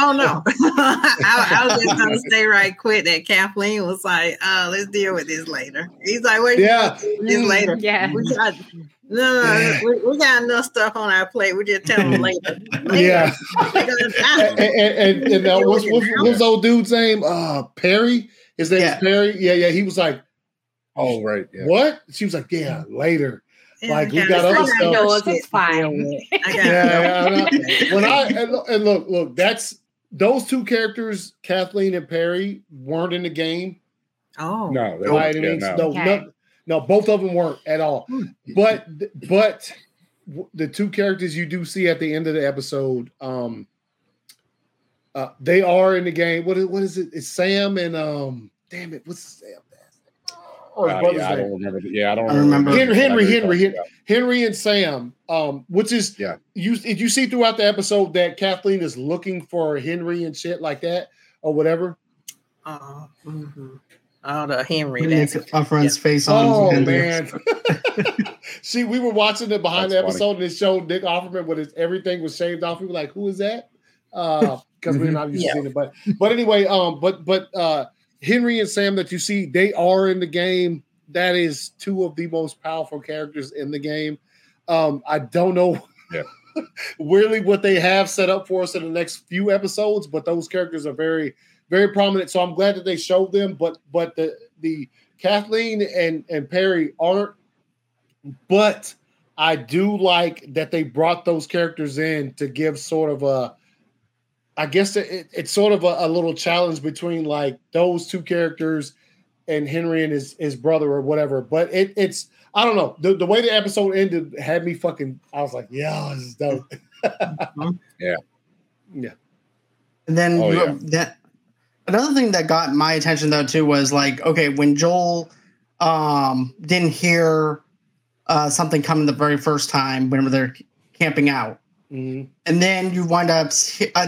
Oh, no. I was just going to say right quick that Kathleen was like, let's deal with this later. He's like, we're going to do this later. Yeah. We got enough stuff on our plate. We're just telling them later. Yeah. and what's old dude's name? Perry? His name is Perry? Yeah. He was like, oh, right. Yeah. What? She was like, yeah, later. Like, we got other stuff. No, it's fine. Look, that's those two characters, Kathleen and Perry, weren't in the game. Oh, no, they no, both of them weren't at all. But the two characters you do see at the end of the episode, they are in the game. What is it? It's Sam and damn it, what's Sam? I don't remember. Yeah, I don't remember. Henry and Sam, which is you see throughout the episode that Kathleen is looking for Henry and shit like that or whatever. Oh, the Henry. Our friend's face on. Oh, man. See, we were watching it behind the episode and it showed Nick Offerman when everything was shaved off. We were like, who is that? Because we're not used to seeing it. But anyway, Henry and Sam that you see, they are in the game. That is two of the most powerful characters in the game. I don't know really what they have set up for us in the next few episodes, but those characters are very, very prominent. So I'm glad that they showed them, but the Kathleen and Perry aren't. But I do like that they brought those characters in to give sort of a, I guess it's sort of a little challenge between like those two characters and Henry and his brother or whatever. But it's I don't know. The way the episode ended had me fucking. I was like, this is dope. Yeah. And then another thing that got my attention though too was like, okay, when Joel didn't hear something coming the very first time whenever they're camping out. Mm-hmm. And then you wind up.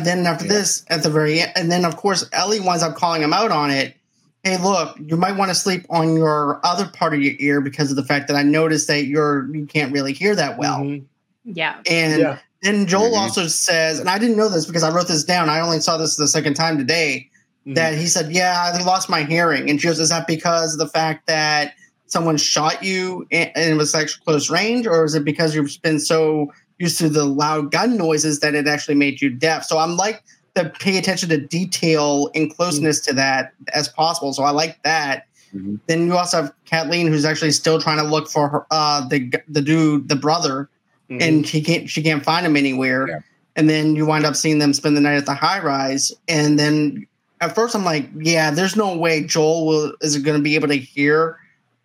Then after this, at the very end, and then of course Ellie winds up calling him out on it. Hey, look, you might want to sleep on your other part of your ear because of the fact that I noticed that you can't really hear that well. Mm-hmm. Yeah, and then Joel also says, and I didn't know this because I wrote this down. I only saw this the second time today. Mm-hmm. That he said, I lost my hearing, and she goes, is that because of the fact that someone shot you and it was actually close range, or is it because you've been so used to the loud gun noises that it actually made you deaf? So I'm like to pay attention to detail and closeness to that as possible. So I like that. Mm-hmm. Then you also have Kathleen, who's actually still trying to look for her, the dude, the brother, and she can't find him anywhere. Yeah. And then you wind up seeing them spend the night at the high rise. And then at first I'm like, there's no way Joel is going to be able to hear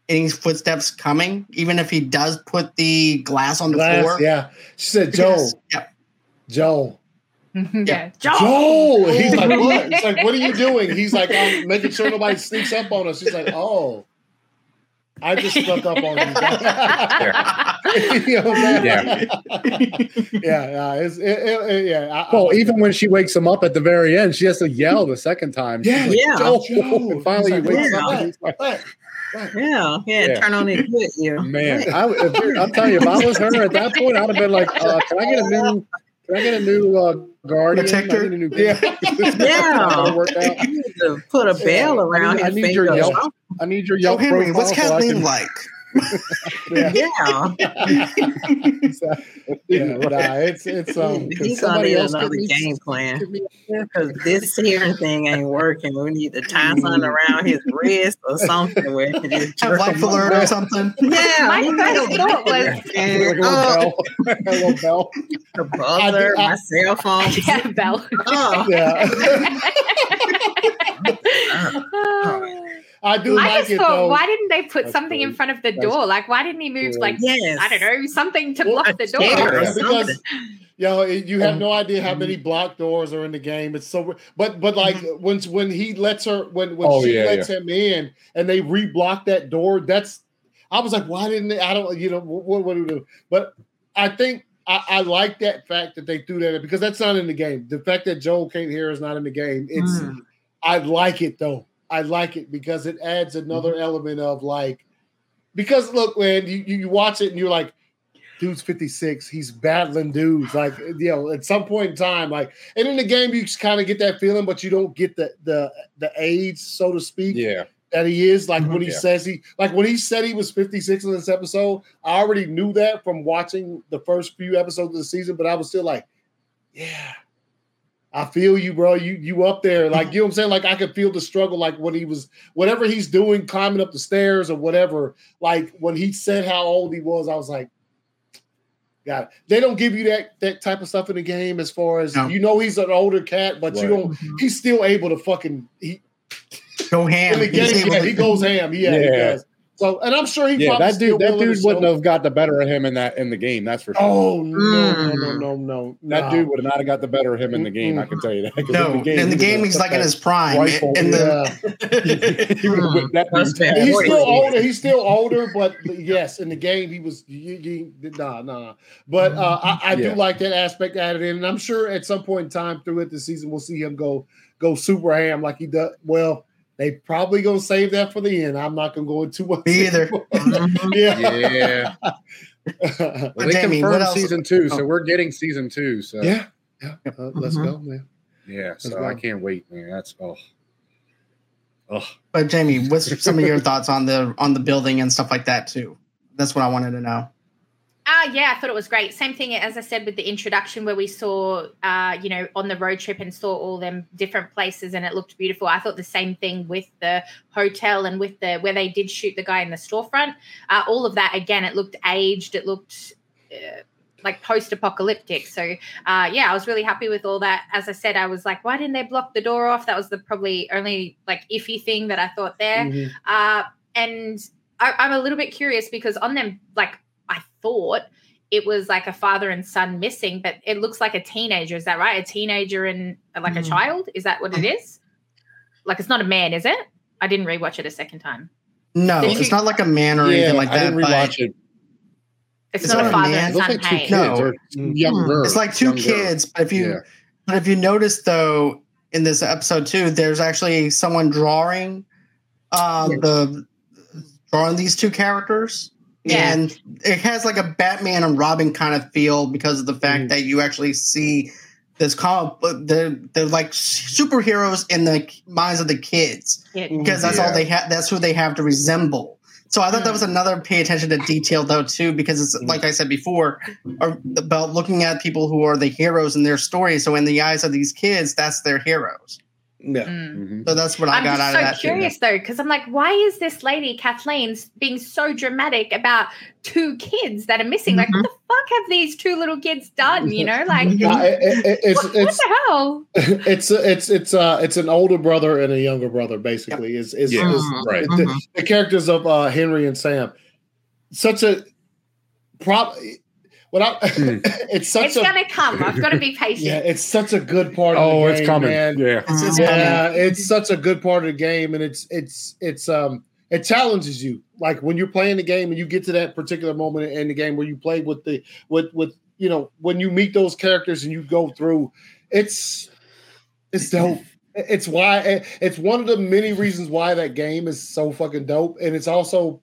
any footsteps coming, even if he does put the glass on the floor. Yeah. She said, Joel. Yeah. Joel. He's like, what? It's like, what are you doing? He's like, I'm making sure nobody sneaks up on us. She's like, oh. I just swept up on you. You know what I'm yeah. Well, even when she wakes him up at the very end, she has to yell the second time. Yeah, like, yeah. Joel. And finally, he wakes up. Like, yeah, yeah. Turn on and quit you, man. Right. I'm telling you, if I was her at that point, I'd have been like, "Can I get a new? Can I get a new guardian? Protector? I need a new guardian. Yeah, you need to put a bell around his finger. I need your Yelp. Henry, what's Kathleen like? Yeah, yeah. So, yeah, but, it's he's gonna need another game plan because this hearing thing ain't working. We need to tie something around his wrist or something where he just have life alert or something. Yeah, my first thought was a little bell, the buzzer, my cell phone, yeah, bell. Oh. Yeah. I just thought, why didn't they put something in front of the door? Like, why didn't he move? Like, I don't know, something to block the door. Yeah, because, you have no idea how many block doors are in the game. It's so, but like when he lets her, when she lets him in, and they reblock that door. That's, I was like, why didn't they? I don't, what do we do? But I think I like that fact that they threw that in because that's not in the game. The fact that Joel can't hear is not in the game. It's I like it though. I like it because it adds another element of like, because look, man, you watch it and you're like, dude's 56, he's battling dudes. Like, at some point in time, like, and in the game, you kind of get that feeling, but you don't get the age, so to speak. Yeah. That he is like when he says he said he was 56 in this episode, I already knew that from watching the first few episodes of the season, but I was still like, yeah. I feel you, bro. You up there. Like, you know what I'm saying? Like, I could feel the struggle. Like, when he was, whatever he's doing, climbing up the stairs or whatever, like, when he said how old he was, I was like, got it. They don't give you that type of stuff in the game as far as, he's an older cat, but you don't, he's still able to fucking, go ham. In the game, he goes ham. Yeah, he does. So, and I'm sure that dude wouldn't have got the better of him in the game. That's for sure. Oh no! That dude would not have got the better of him in the game. I can tell you that. No, in the game he's like in his prime. Rifle. He's still older. He's still older, but yes, in the game he was. Nah. But I do like that aspect added in, and I'm sure at some point in time throughout the season we'll see him go super ham like he does. Well. They probably gonna save that for the end. I'm not gonna go into what either. Well, they confirmed season 2, so we're getting season 2. So let's go, man. Yeah, so I can't wait, man. That's But Jamie, what's some of your thoughts on the building and stuff like that too? That's what I wanted to know. I thought it was great. Same thing as I said with the introduction where we saw, on the road trip and saw all them different places and it looked beautiful. I thought the same thing with the hotel and with where they did shoot the guy in the storefront. All of that, again, it looked aged. It looked like post-apocalyptic. So, I was really happy with all that. As I said, I was like, why didn't they block the door off? That was the probably only like iffy thing that I thought there. Mm-hmm. And I'm a little bit curious because on them, like, I thought it was like a father and son missing, but it looks like a teenager. Is that right? A teenager and like a child? Is that what it is? Like, it's not a man, is it? I didn't rewatch it a second time. No, it's not like a man or anything like that. I didn't rewatch it. It's not a father and son. No, it's like two kids. But if you notice though, in this episode too, there's actually someone drawing these two characters. Yeah. And it has like a Batman and Robin kind of feel because of the fact that you actually see this comic book. They're like superheroes in the minds of the kids because that's all they have. That's who they have to resemble. So I thought that was another pay attention to detail though too, because it's like I said before about looking at people who are the heroes in their story. So in the eyes of these kids, that's their heroes. Yeah. Mm-hmm. So that's what I got out of that. I'm so curious though, because I'm like, why is this lady Kathleen being so dramatic about two kids that are missing? Like, what the fuck have these two little kids done? You know, like, what the hell? It's an older brother and a younger brother, basically. Yep. The characters of Henry and Sam. It's going to come. I've got to be patient. Yeah, it's such a good part of the game. Oh, it's coming. Man. Yeah. It's such a good part of the game. And it's It challenges you. Like when you're playing the game and you get to that particular moment in the game where you play with the with you know, when you meet those characters and you go through, it's dope. It's why it's one of the many reasons why that game is so fucking dope. And it's also,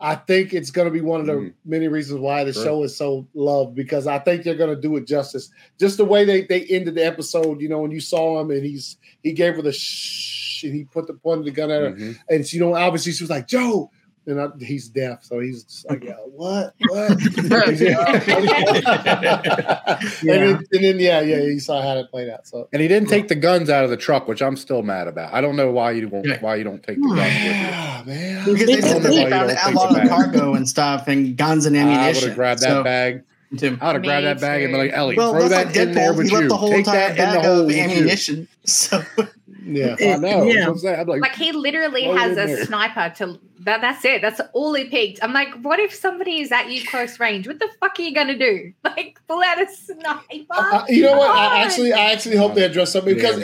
I think it's going to be one of the many reasons why the show is so loved, because I think they're going to do it justice. Just the way they ended the episode, you know, when you saw him and he gave her the shh and he pointed the gun at her, and you know, obviously she was like, Joe. And he's deaf, so he's just like, yeah, what? And then you saw how that played out. So, and he didn't take the guns out of the truck, which I'm still mad about. I don't know why you won't. Why you don't take the guns with you? Man, because they said they found outlawed the cargo and stuff, and guns and ammunition. I would have grabbed that bag. I would have grabbed that bag and be like, Ellie, throw that in there with you. Take that in the whole ammunition. So. Yeah, I know. Yeah. I'm like he literally has a sniper to that's it. That's all he picked. I'm like, what if somebody is at you close range? What the fuck are you gonna do? Like pull out a sniper? You know what? I actually hope they address something because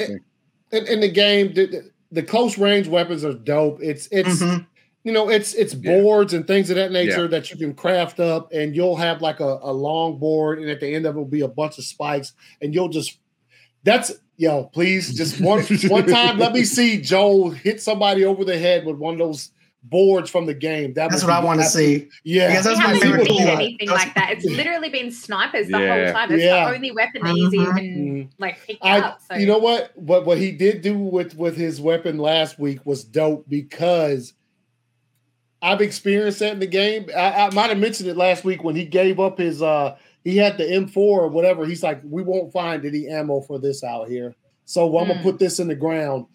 in the game, the close range weapons are dope. It's you know, it's boards and things of that nature that you can craft up, and you'll have like a long board, and at the end of it will be a bunch of spikes, and you'll just Yo, please, just one time, let me see Joel hit somebody over the head with one of those boards from the game. That's what I want to see. Yeah. Because we haven't seen anything like that. It's literally been snipers the whole time. It's the only weapon that he's even, like, picked up. So. You know what? What he did do with his weapon last week was dope because I've experienced that in the game. I might have mentioned it last week when he gave up his he had the M4 or whatever. He's like, we won't find any ammo for this out here. So I'm going to put this in the ground.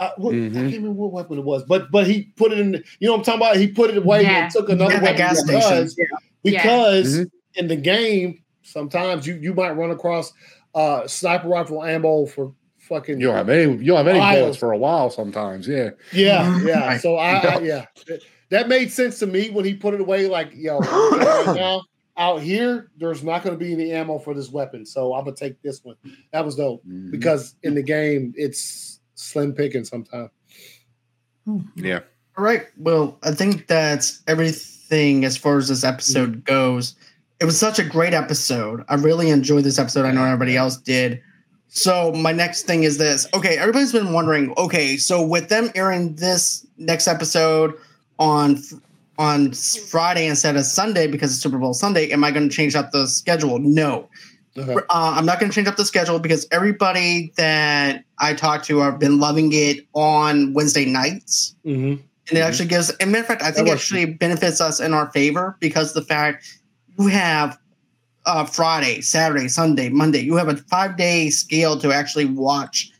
I can't remember what weapon it was, but he put it in, you know what I'm talking about? He put it away and took another weapon because in the game, sometimes you might run across sniper rifle ammo for fucking. You don't have any bullets for a while sometimes. Yeah. Yeah. Yeah. So that made sense to me when he put it away. Like, yo, right now, out here, there's not going to be any ammo for this weapon, so I'm going to take this one. That was dope because in the game, it's slim picking sometimes. Yeah. All right. Well, I think that's everything as far as this episode goes. It was such a great episode. I really enjoyed this episode. I know everybody else did. So my next thing is this. Okay, everybody's been wondering, okay, so with them airing this next episode on Friday instead of Sunday because it's Super Bowl Sunday, am I going to change up the schedule? No. Okay. I'm not going to change up the schedule because everybody that I talked to have been loving it on Wednesday nights. Mm-hmm. And it actually gives, as a matter of fact, I think it actually benefits us in our favor because the fact you have Friday, Saturday, Sunday, Monday, you have a 5-day scale to actually watch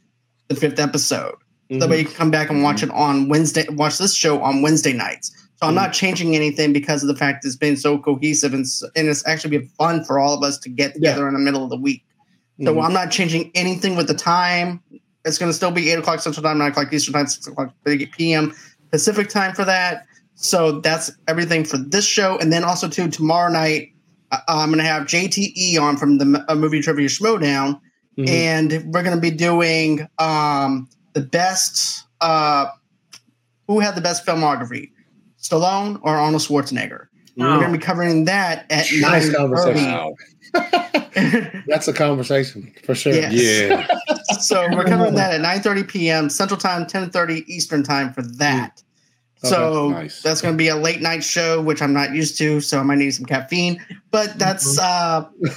the 5th episode. Mm-hmm. That way you can come back and watch it on Wednesday, watch this show on Wednesday nights. So I'm not changing anything because of the fact it's been so cohesive and it's actually been fun for all of us to get together in the middle of the week. So I'm not changing anything with the time. It's going to still be 8 o'clock Central Time, 9 o'clock Eastern Time, 6 o'clock p.m. Pacific Time for that. So that's everything for this show. And then also, too, tomorrow night, I'm going to have JTE on from the Movie Trivia Showdown. Mm-hmm. And we're going to be doing the best who had the best filmography. Stallone or Arnold Schwarzenegger. We're going to be covering that at 9:30. That's a conversation for sure. Yeah. So we're covering that at 9:30 p.m. Central Time, 10:30 Eastern Time for that. So that's going to be a late night show, which I'm not used to. So I might need some caffeine, but that's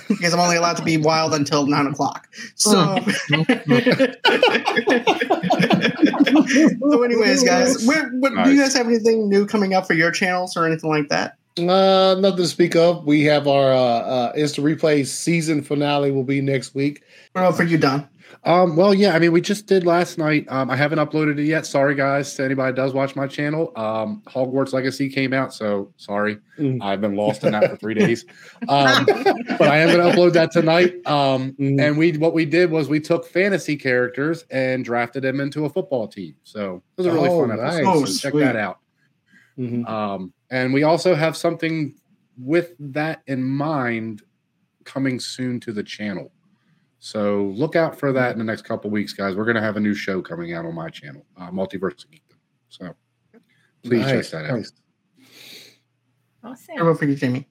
because I'm only allowed to be wild until 9 o'clock. So anyways, guys, do you guys have anything new coming up for your channels or anything like that? Nothing to speak of. We have our Insta Replay season finale will be next week. Oh, for you, Don. Well, yeah, I mean, we just did last night. I haven't uploaded it yet. Sorry, guys, to anybody that does watch my channel. Hogwarts Legacy came out, so sorry. I've been lost in that for 3 days. But I am going to upload that tonight. And what we did was we took fantasy characters and drafted them into a football team. So it was a really fun episode. So check that out. And we also have something with that in mind coming soon to the channel. So look out for that in the next couple of weeks, guys. We're going to have a new show coming out on my channel, Multiverse Geekdom. So Please check that out. Awesome. How about for you, Jamie?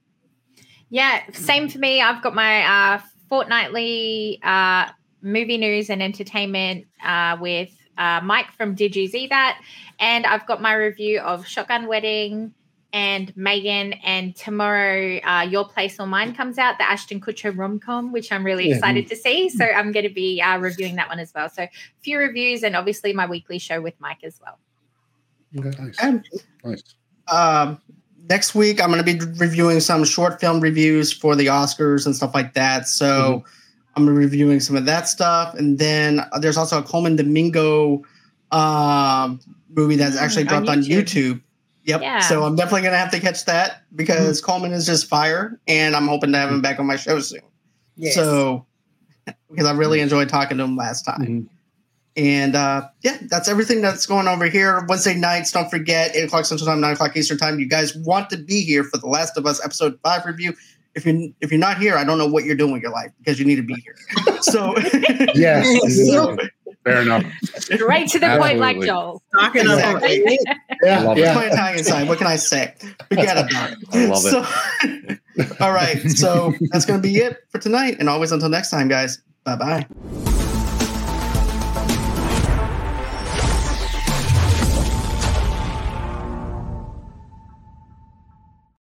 Yeah, same for me. I've got my fortnightly movie news and entertainment with Mike from Did You See That? And I've got my review of Shotgun Wedding and Megan, and tomorrow Your Place or Mine comes out, the Ashton Kutcher rom-com, which I'm really excited to see. So I'm going to be reviewing that one as well. So a few reviews and obviously my weekly show with Mike as well. Okay, nice. Next week, I'm going to be reviewing some short film reviews for the Oscars and stuff like that. So I'm reviewing some of that stuff. And then there's also a Coleman Domingo movie that's actually dropped on YouTube. Yep. Yeah. So I'm definitely going to have to catch that because Coleman is just fire, and I'm hoping to have him back on my show soon. Yes. So, because I really enjoyed talking to him last time. And that's everything that's going over here. Wednesday nights, don't forget, 8 o'clock Central Time, 9 o'clock Eastern Time. You guys want to be here for The Last of Us Episode 5 review. If you're not here, I don't know what you're doing with your life because you need to be here. So, yes. Fair enough. Right to the point, like Joel. Exactly. Yeah. My Italian side. What can I say? Forget about it. I love it. All right. So that's going to be it for tonight. And always until next time, guys. Bye-bye.